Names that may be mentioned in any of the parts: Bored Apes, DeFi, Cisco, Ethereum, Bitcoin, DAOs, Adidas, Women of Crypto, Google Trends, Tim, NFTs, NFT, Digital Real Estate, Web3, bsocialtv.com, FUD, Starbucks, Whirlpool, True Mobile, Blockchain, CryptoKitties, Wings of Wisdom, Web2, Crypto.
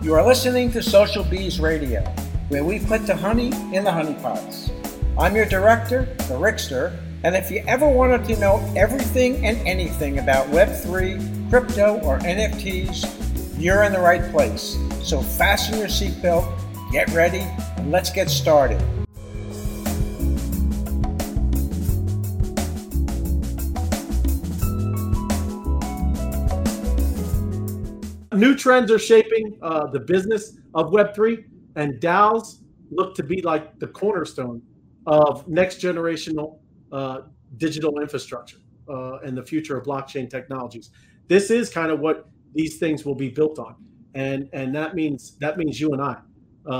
You are listening to Social Bees Radio, where we put the honey in the honeypots. I'm your director, the Rickster, and if you ever wanted to know everything and anything about Web3, crypto, or NFTs, you're in the right place. So fasten your seatbelt, get ready, and let's get started. New trends are shaping the business of Web3, and DAOs look to be like the cornerstone of next generational digital infrastructure and the future of blockchain technologies. This is kind of what these things will be built on, and that means you and I,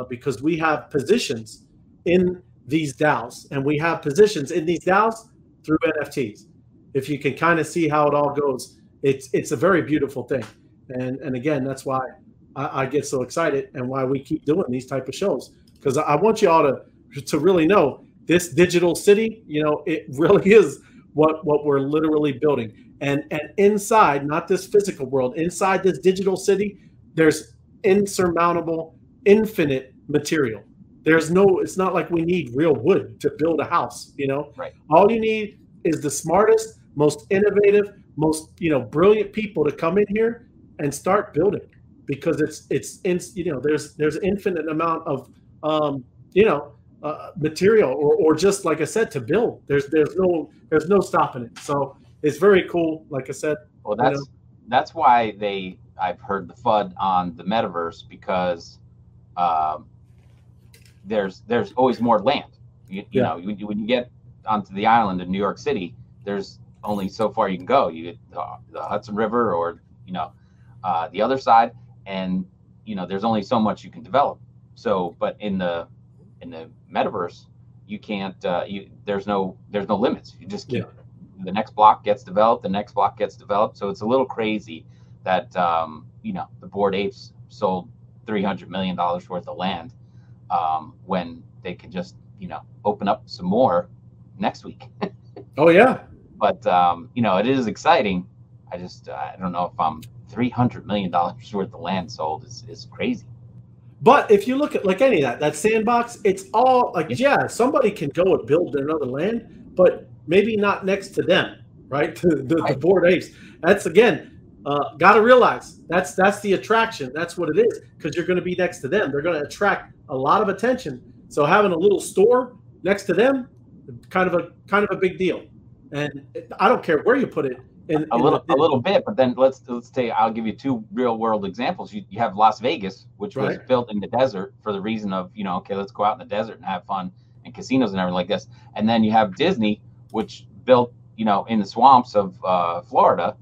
because we have positions in these DAOs, and we have positions in these DAOs through NFTs. If you can kind of see how it all goes, it's a very beautiful thing. And again, that's why I get so excited and why we keep doing these type of shows, because I want you all to really know this digital city, you know, it really is what we're literally building. And inside, not this physical world, inside this digital city, there's insurmountable, infinite material. It's not like we need real wood to build a house, you know? Right. All you need is the smartest, most innovative, most, brilliant people to come in here and start building, because there's infinite amount of material or just like I said to build. There's no stopping it. So it's very cool. Like I said, well, that's why I've heard the FUD on the metaverse, because there's always more land. When you get onto the island of New York City, there's only so far you can go. You get the Hudson River or the other side, and there's only so much you can develop. So, but in the metaverse, you can't. There's no limits. You just keep the next block gets developed. The next block gets developed. So it's a little crazy that the Bored Apes sold $300 million worth of land when they could just open up some more next week. Oh yeah. But it is exciting. I don't know if I'm. $300 million worth of land sold is crazy. But if you look at like any of that sandbox, it's all like somebody can go and build another land, but maybe not next to them, right? The Bored Apes. That's again, gotta realize that's the attraction. That's what it is, because you're going to be next to them. They're going to attract a lot of attention. So having a little store next to them, kind of a big deal. And I don't care where you put it. A little bit, but then let's say I'll give you two real world examples. You have Las Vegas, which was built in the desert for the reason of let's go out in the desert and have fun and casinos and everything like this. And then you have Disney, which built in the swamps of Florida,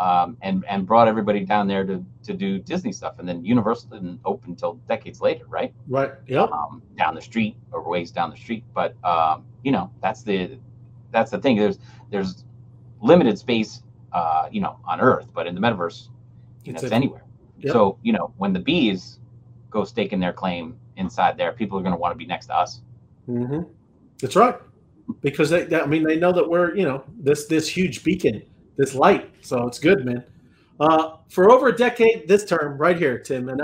and brought everybody down there to do Disney stuff. And then Universal didn't open until decades later, right? Right. Yep. Down the street or ways down the street, but that's the thing. There's limited space on Earth, but in the metaverse, it's anywhere. Yep. So, when the bees go staking their claim inside there, people are going to want to be next to us. Mm-hmm. That's right. Because they know that we're, this huge beacon, this light. So it's good, man. For over a decade, this term right here, Tim. And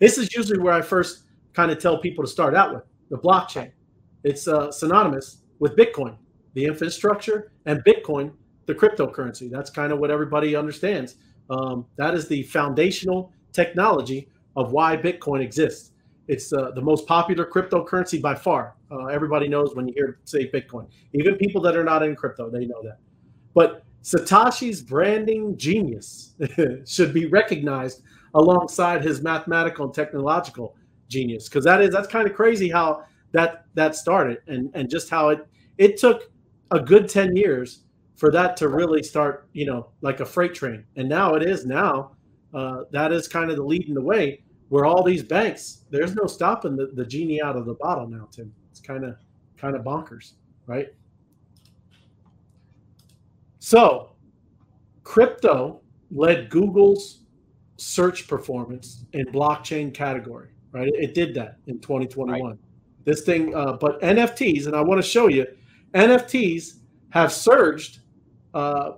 this is usually where I first kind of tell people to start out with the blockchain. It's synonymous with Bitcoin, the infrastructure, and Bitcoin, the cryptocurrency. That's kind of what everybody understands. That is the foundational technology of why Bitcoin exists. It's the most popular cryptocurrency by far. Everybody knows when you hear say Bitcoin, even people that are not in crypto, they know that. But Satoshi's branding genius should be recognized alongside his mathematical and technological genius, because that's kind of crazy how that started and just how it took a good 10 years for that to really start, like a freight train. And now it is that is kind of the leading the way where all these banks, there's no stopping the genie out of the bottle now, Tim. It's kind of bonkers, right? So crypto led Google's search performance in blockchain category, right? It did that in 2021. Right. This thing, but NFTs, and I want to show you, NFTs have surged, and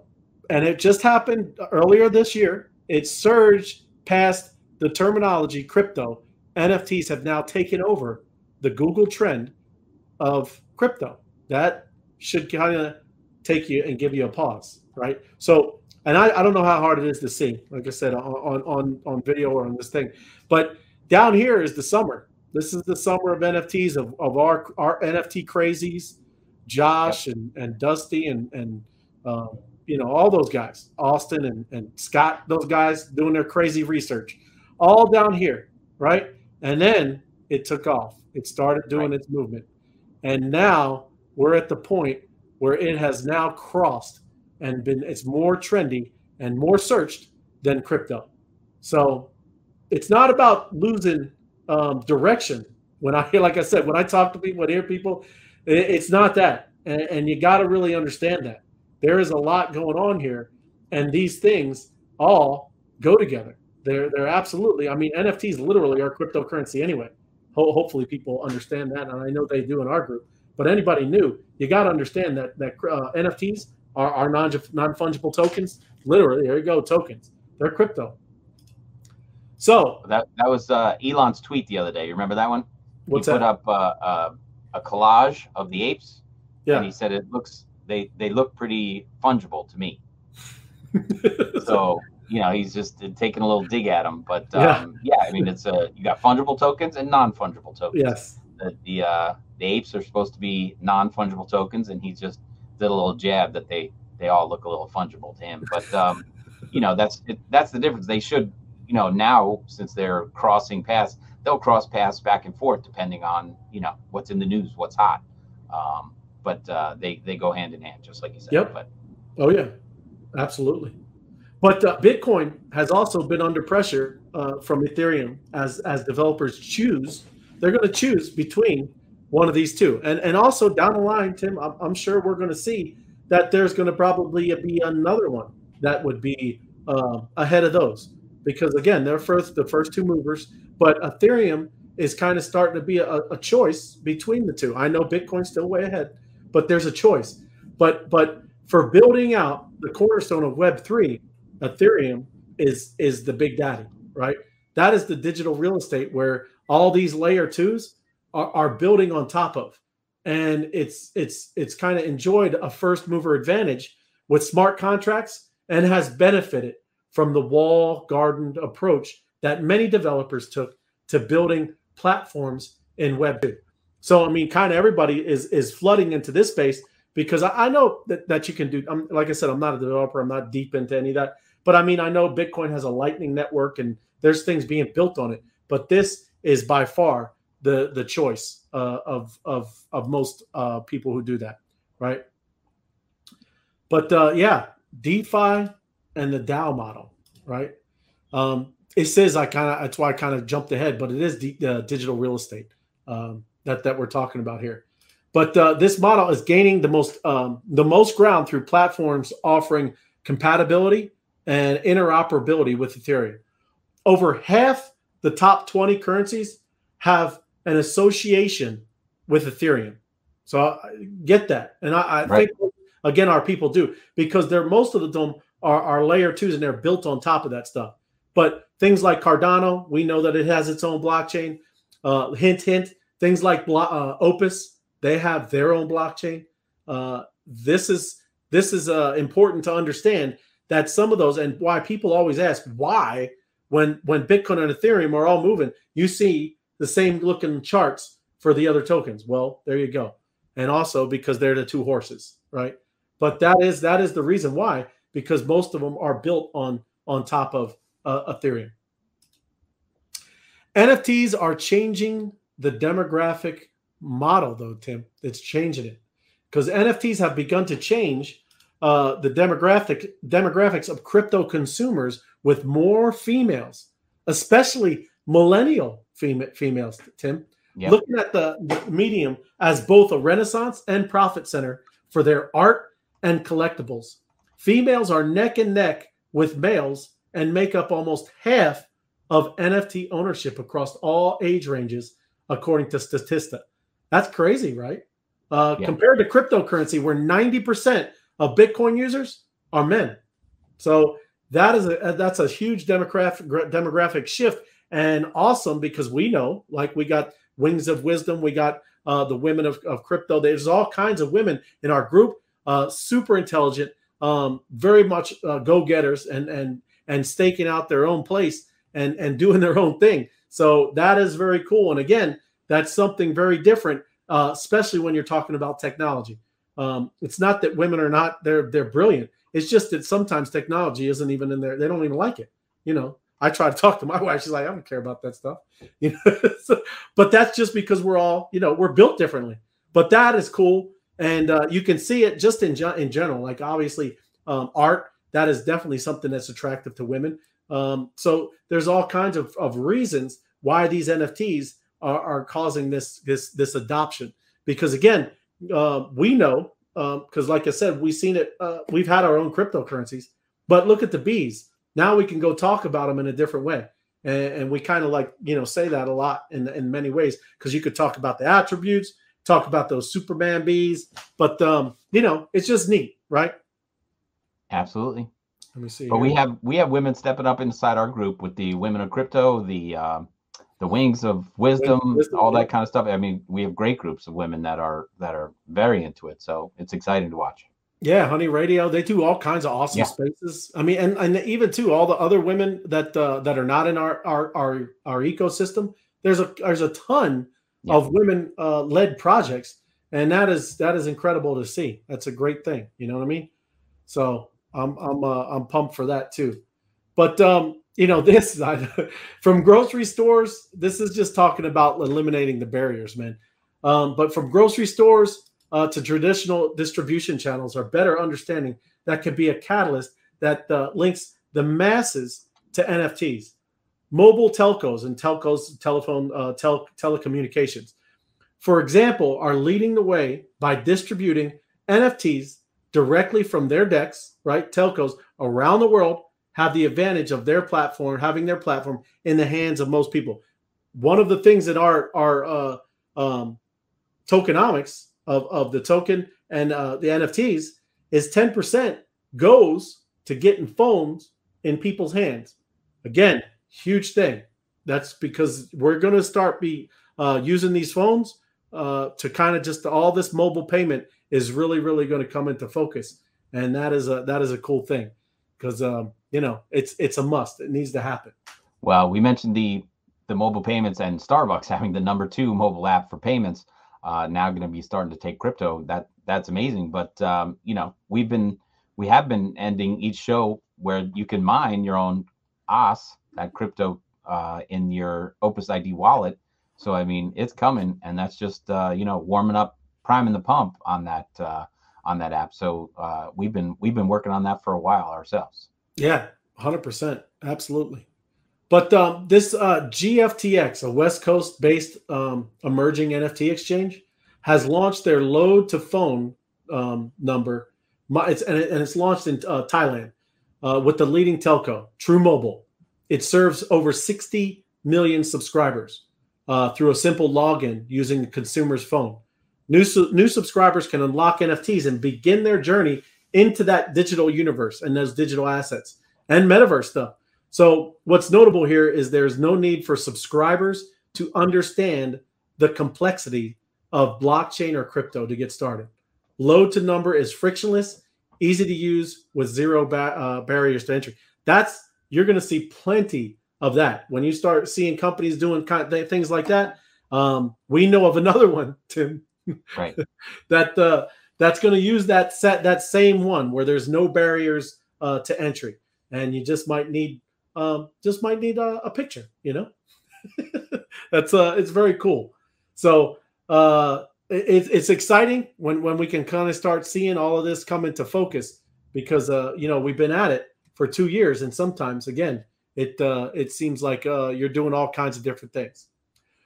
it just happened earlier this year. It surged past the terminology crypto. NFTs have now taken over the Google trend of crypto. That should kind of take you and give you a pause, right? So, and I don't know how hard it is to see, like I said, on video or on this thing, but down here is the summer. This is the summer of NFTs, of our NFT crazies, Josh and Dusty and you know, all those guys, Austin and Scott, those guys doing their crazy research, all down here, right? And then it took off. It started doing its movement. And now we're at the point where it has now crossed and been, it's more trendy and more searched than crypto. So it's not about losing direction. When I, like I said, when I talk to people and hear people, it's not that. And you got to really understand that. There is a lot going on here, and these things all go together. They're absolutely, I mean, NFTs literally are cryptocurrency anyway. Hopefully people understand that, and I know they do in our group. But anybody new, you got to understand that NFTs are non-fungible tokens. Literally, there you go, tokens. They're crypto. So that was Elon's tweet the other day. You remember that one? What's that? He put up a collage of the apes. Yeah. And he said it looks, they look pretty fungible to me. So, you know, he's just taking a little dig at them. But yeah, I mean, it's you got fungible tokens and non-fungible tokens. Yes. The apes are supposed to be non-fungible tokens, and he just did a little jab that they all look a little fungible to him. But you know, that's the difference. They should, you know, now since they're crossing paths, they'll cross paths back and forth depending on, you know, what's in the news, what's hot. But they go hand in hand, just like you said. Yep. But oh yeah, absolutely. But Bitcoin has also been under pressure from Ethereum as developers choose. They're going to choose between one of these two. And also down the line, Tim, I'm sure we're going to see that there's going to probably be another one that would be ahead of those. Because, again, they're the first two movers. But Ethereum is kind of starting to be a choice between the two. I know Bitcoin's still way ahead, but there's a choice. But for building out the cornerstone of Web3, Ethereum is the big daddy, right? That is the digital real estate where all these layer twos are building on top of, and it's kind of enjoyed a first mover advantage with smart contracts and has benefited from the walled garden approach that many developers took to building platforms in Web2. So, I mean, kind of everybody is flooding into this space because I know that you can do, like I said, I'm not a developer, I'm not deep into any of that, but I mean, I know Bitcoin has a lightning network and there's things being built on it, but this is by far the choice of most people who do that, right? But yeah, DeFi and the DAO model, right? It says that's why I kind of jumped ahead, but it is digital real estate that we're talking about here. But this model is gaining the most ground through platforms offering compatibility and interoperability with Ethereum. Over half the top 20 currencies have an association with Ethereum. So I get that. And I think, again, our people do, because most of them are layer twos and they're built on top of that stuff. But things like Cardano, we know that it has its own blockchain. Hint, hint. Things like Opus, they have their own blockchain. This is important to understand that some of those, and why people always ask why, when Bitcoin and Ethereum are all moving, you see the same looking charts for the other tokens. Well, there you go. And also because they're the two horses, right? But that is the reason why, because most of them are built on top of Ethereum. NFTs are changing the demographic model, though, Tim. It's changing it, because NFTs have begun to change the demographics of crypto consumers, with more females, especially millennial females, Tim, looking at the medium as both a renaissance and profit center for their art and collectibles. Females are neck and neck with males and make up almost half of NFT ownership across all age ranges, according to Statista. That's crazy, right? Compared to cryptocurrency, where 90% of Bitcoin users are men. So that is that's a huge demographic shift, and awesome, because we know, like, we got Wings of Wisdom, we got the Women of Crypto. There's all kinds of women in our group, super intelligent, very much go-getters, and staking out their own place and doing their own thing. So that is very cool. And again, that's something very different, especially when you're talking about technology. It's not that women are not, they're brilliant. It's just that sometimes technology isn't even in there. They don't even like it. You know, I try to talk to my wife. She's like, I don't care about that stuff. You know, so, but that's just because we're all, you know, we're built differently. But that is cool. And you can see it just in general, like obviously art, that is definitely something that's attractive to women. So there's all kinds of reasons why these NFTs are causing this adoption. Because again, we know, because like I said, we've seen it, we've had our own cryptocurrencies, but look at the bees. Now we can go talk about them in a different way. And we kind of like, you know, say that a lot in many ways, because you could talk about the attributes, talk about those Superman bees, but you know, it's just neat, right? Absolutely. Let me see. But we have women stepping up inside our group with the Women of Crypto, the Wings of Wisdom, all that kind of stuff. I mean, we have great groups of women that are very into it. So it's exciting to watch. Yeah, Honey Radio. They do all kinds of awesome spaces. I mean, and even too, all the other women that are not in our ecosystem. There's a ton of women led projects, and that is incredible to see. That's a great thing. You know what I mean? So I'm pumped for that too. But you know, from grocery stores, this is just talking about eliminating the barriers, man. But from grocery stores to traditional distribution channels, our better understanding that could be a catalyst that links the masses to NFTs. Mobile telcos and telecommunications, for example, are leading the way by distributing NFTs directly from their decks, right? Telcos around the world have the advantage of having their platform in the hands of most people. One of the things in our tokenomics of the token and the NFTs is 10% goes to getting phones in people's hands. Again, huge thing. That's because we're going to start using these phones to kind of just all this mobile payment is really, really going to come into focus. And that is a cool thing, because you know, it's a must. It needs to happen. Well, we mentioned the mobile payments and Starbucks having the #2 mobile app for payments, now going to be starting to take crypto. That's amazing. But you know, we have been ending each show where you can mine your own OS, that crypto, in your Opus ID wallet. So I mean, it's coming, and that's just you know, warming up, priming the pump on that app. So we've been working on that for a while ourselves. Yeah, 100%, absolutely. But this GFTX, a West Coast based emerging NFT exchange, has launched their load to phone number. It's launched in Thailand with the leading telco, True Mobile. It serves over 60 million subscribers through a simple login using the consumer's phone. New subscribers can unlock NFTs and begin their journey into that digital universe and those digital assets and metaverse stuff. So what's notable here is there's no need for subscribers to understand the complexity of blockchain or crypto to get started. Load to number is frictionless, easy to use, with zero barriers to entry. You're going to see plenty of that. When you start seeing companies doing kind of things like that, we know of another one, Tim. Right. That's going to use that same one where there's no barriers to entry, and you just might need a picture, you know. It's very cool. So it's exciting when we can kind of start seeing all of this come into focus, because you know, we've been at it for 2 years, and sometimes again it seems like you're doing all kinds of different things.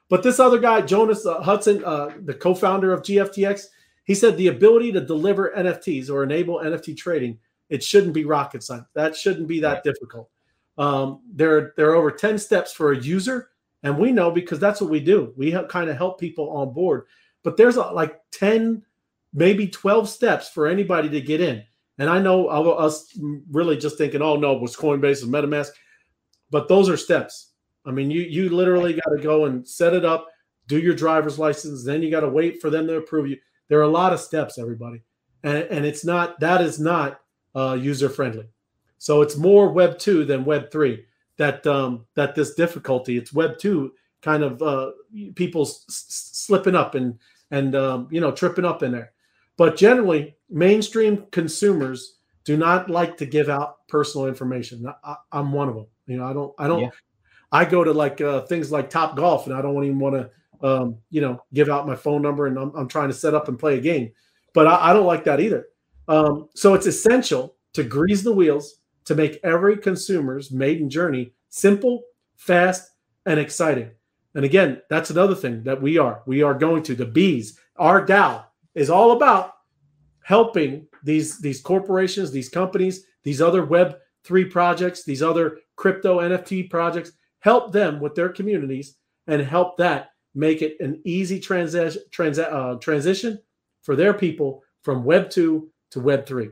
But this other guy, Jonas Hudson, the co-founder of GFTX, he said the ability to deliver NFTs or enable NFT trading, it shouldn't be rocket science. That shouldn't be that difficult. There are over 10 steps for a user, and we know because that's what we do. We kind of help people on board. But there's like 10 maybe 12 steps for anybody to get in. And I know us really just thinking, oh, no, it was Coinbase and MetaMask. But those are steps. I mean, you literally got to go and set it up, do your driver's license. Then you got to wait for them to approve you. There are a lot of steps, everybody. And it's not, that is not user friendly. So it's more Web 2 than Web 3 that this difficulty. It's Web 2 kind of people slipping up and you know, tripping up in there. But generally, mainstream consumers do not like to give out personal information. I'm one of them. You know, I don't. Yeah. I go to like things like Topgolf, and I don't even want to, you know, give out my phone number. And I'm trying to set up and play a game, but I don't like that either. So it's essential to grease the wheels to make every consumer's maiden journey simple, fast, and exciting. And again, that's another thing that we are going to. The B's, our DAO, is all about helping these corporations, these companies, these other Web3 projects, these other crypto NFT projects, help them with their communities and help that make it an easy transition for their people from Web 2 to Web 3.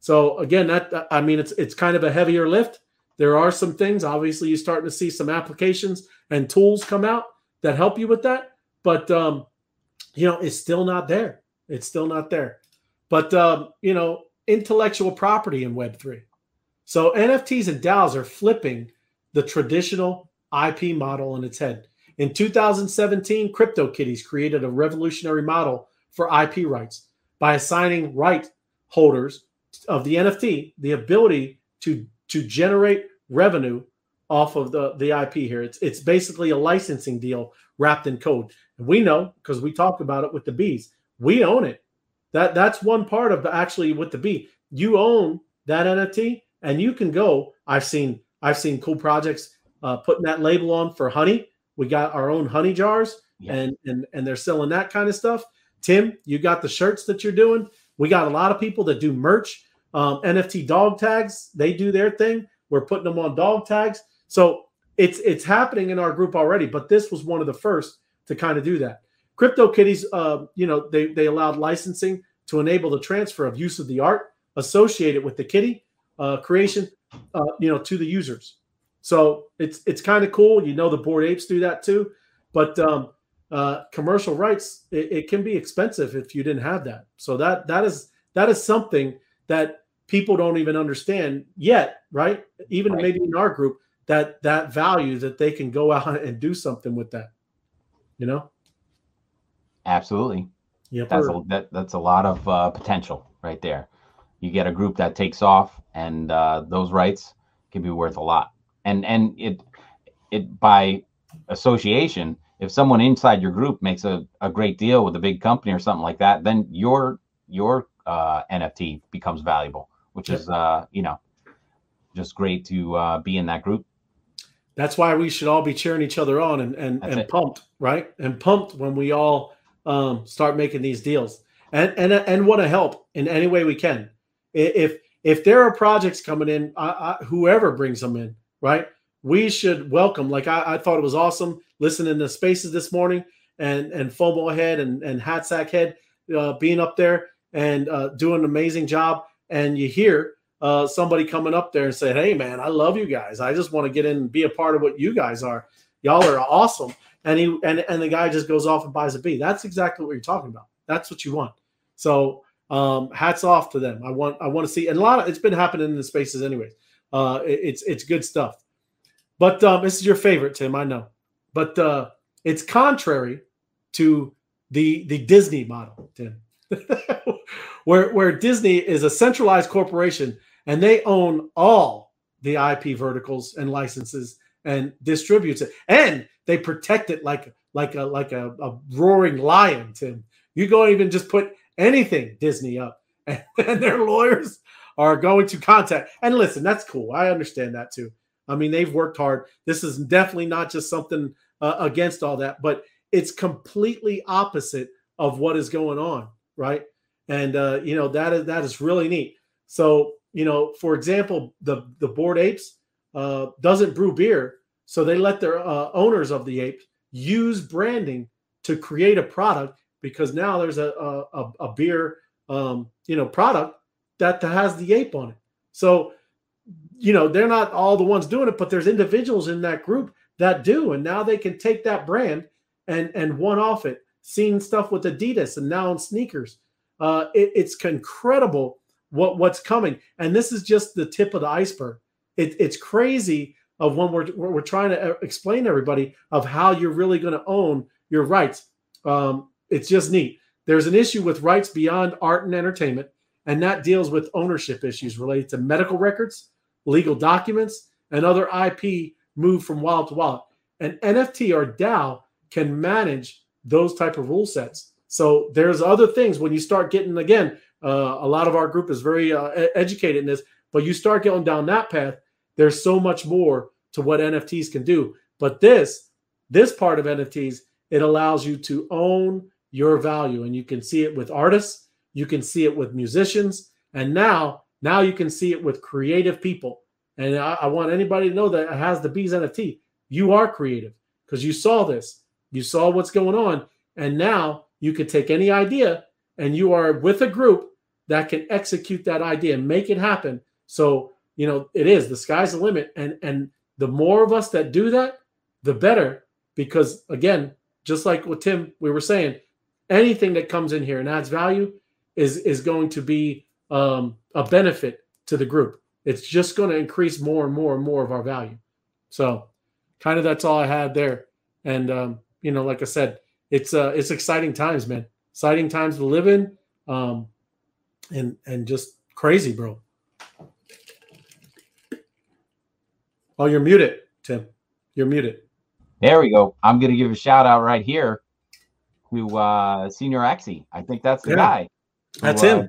So again, that, I mean, it's kind of a heavier lift. There are some things, obviously, you're starting to see some applications and tools come out that help you with that. But, you know, it's still not there. It's still not there. But, you know, intellectual property in Web 3. So NFTs and DAOs are flipping the traditional IP model on its head. In 2017, CryptoKitties created a revolutionary model for IP rights by assigning right holders of the NFT the ability to generate revenue off of the IP here. It's basically a licensing deal wrapped in code. And we know, because we talked about it with the B's, we own it. That's one part of actually with the B. You own that NFT and you can go. I've seen cool projects putting that label on for honey. We got our own honey jars, yeah. and they're selling that kind of stuff. Tim, you got the shirts that you're doing. We got a lot of people that do merch, NFT dog tags. They do their thing. We're putting them on dog tags. So it's happening in our group already, but this was one of the first to kind of do that. CryptoKitties, you know, they allowed licensing to enable the transfer of use of the art associated with the kitty creation, you know, to the users. So it's kind of cool. You know, the Bored Apes do that too, but commercial rights, it can be expensive if you didn't have that. So that is something that people don't even understand yet, right? Even right. Maybe in our group, that value that they can go out and do something with that, you know? Absolutely. Yep. That's a lot of potential right there. You get a group that takes off, and those rights can be worth a lot. And it by association, if someone inside your group makes a great deal with a big company or something like that, then your NFT becomes valuable, which is, you know, just great to be in that group. That's why we should all be cheering each other on and pumped, right? And pumped when we all start making these deals and want to help in any way we can. If there are projects coming in, whoever brings them in, right? We should welcome. Like I thought it was awesome listening to Spaces this morning and FOMO Head and Hatsack Head being up there and doing an amazing job. And you hear somebody coming up there and say, "Hey man, I love you guys. I just want to get in and be a part of what you guys are. Y'all are awesome." And the guy just goes off and buys a bee. That's exactly what you're talking about. That's what you want. So hats off to them. I want to see, and a lot of it's been happening in the Spaces anyways. It's good stuff. But this is your favorite, Tim, I know. But it's contrary to the Disney model, Tim, where Disney is a centralized corporation and they own all the IP verticals and licenses and distributes it, and they protect it like a roaring lion, Tim. You go even just put anything Disney up, and their lawyers are going to contact. And listen, that's cool. I understand that too. I mean, they've worked hard. This is definitely not just something against all that, but it's completely opposite of what is going on, right? And, you know, that is really neat. So, you know, for example, the Bored Apes doesn't brew beer, so they let their owners of the apes use branding to create a product because now there's a beer, product that has the ape on it. So, they're not all the ones doing it, but there's individuals in that group that do. And now they can take that brand and one-off it. Seen stuff with Adidas and now on sneakers. It's incredible what's coming. And this is just the tip of the iceberg. It's crazy of when we're trying to explain to everybody of how you're really going to own your rights. It's just neat. There's an issue with rights beyond art and entertainment, and that deals with ownership issues related to medical records, legal documents, and other IP moved from wallet to wallet. An NFT or DAO can manage those type of rule sets. So there's other things when you start getting, again, a lot of our group is very educated in this, but you start going down that path, there's so much more to what NFTs can do. But this part of NFTs, it allows you to own your value. And you can see it with artists, you can see it with musicians, and now you can see it with creative people. And I want anybody to know that has the Bees NFT. You are creative because you saw this. You saw what's going on, and now you could take any idea, and you are with a group that can execute that idea and make it happen. So, it is. The sky's the limit, and the more of us that do that, the better, because, again, just like what Tim, we were saying, anything that comes in here and adds value is going to be a benefit to the group. It's just going to increase more and more and more of our value. So kind of that's all I had there. And, like I said, it's exciting times, man. Exciting times to live in, and just crazy, bro. Oh, you're muted, Tim. You're muted. There we go. I'm gonna give a shout out right here to Senior Axie. I think that's the guy. That's him.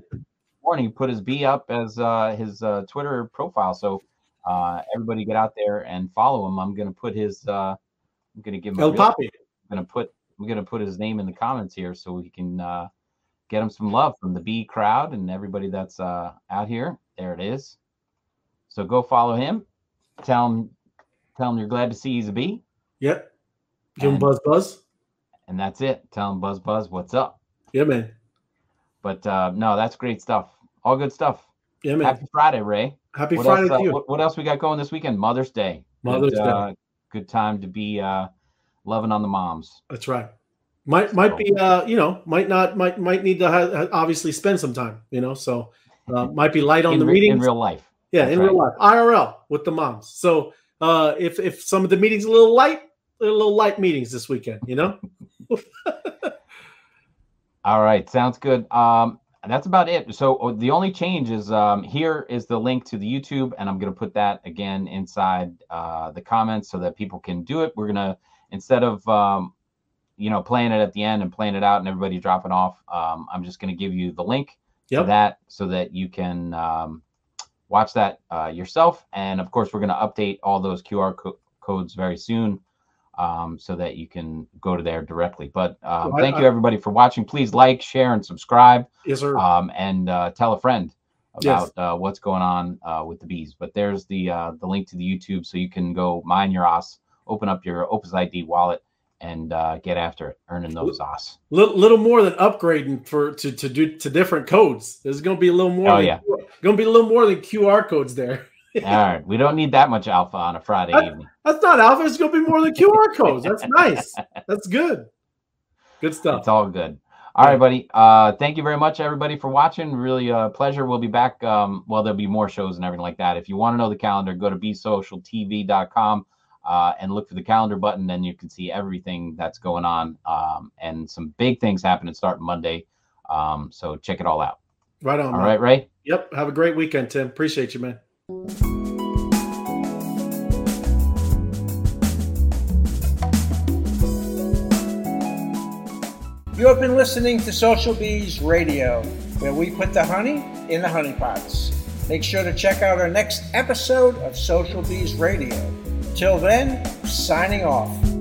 Morning, put his B up as his Twitter profile. So everybody get out there and follow him. I'm gonna put his. I'm gonna give him. El Papi. I'm gonna put his name in the comments here so we can get him some love from the B crowd and everybody that's out here. There it is. So go follow him. Tell him you're glad to see he's a B. Yep. Give him buzz. And that's it. Tell him buzz. What's up? Yeah, man. But no, that's great stuff. All good stuff. Yeah, man. Happy Friday, Ray. Happy Friday to you. What else we got going this weekend? Mother's Day. Mother's Day. Good time to be loving on the moms. That's right. Might be might need to obviously spend some time, so might be light on the meetings in real life. Yeah, that's in real life, IRL with the moms. So if some of the meetings are a little light meetings this weekend, All right, sounds good. That's about it. So the only change is here is the link to the YouTube, and I'm going to put that again inside the comments so that people can do it. We're going to, instead of, playing it at the end and playing it out and everybody dropping off, I'm just going to give you the link to that so that you can watch that yourself. And, of course, we're going to update all those QR codes very soon. So that you can go to there directly. But thank you, everybody, for watching. Please like, share, and subscribe. Yes, sir. And tell a friend about what's going on with the bees. But there's the link to the YouTube so you can go mine your OS, open up your Opus ID wallet, and get after it, earning those OS. Little more than upgrading to different codes. There's going to be a little more. Oh, yeah. Going to be a little more than QR codes there. All right, we don't need that much alpha on a Friday evening. That's not alpha. It's going to be more than QR codes. That's nice. That's good. Good stuff. It's all good. All right, buddy. Thank you very much, everybody, for watching. Really a pleasure. We'll be back. Well, there'll be more shows and everything like that. If you want to know the calendar, go to bsocialtv.com and look for the calendar button. Then you can see everything that's going on. And some big things happening starting Monday. So check it all out. Right on. All right, Ray? Yep. Have a great weekend, Tim. Appreciate you, man. You have been listening to Social Bees Radio, where we put the honey in the honey pots. Make sure to check out our next episode of Social Bees Radio. Till then, signing off.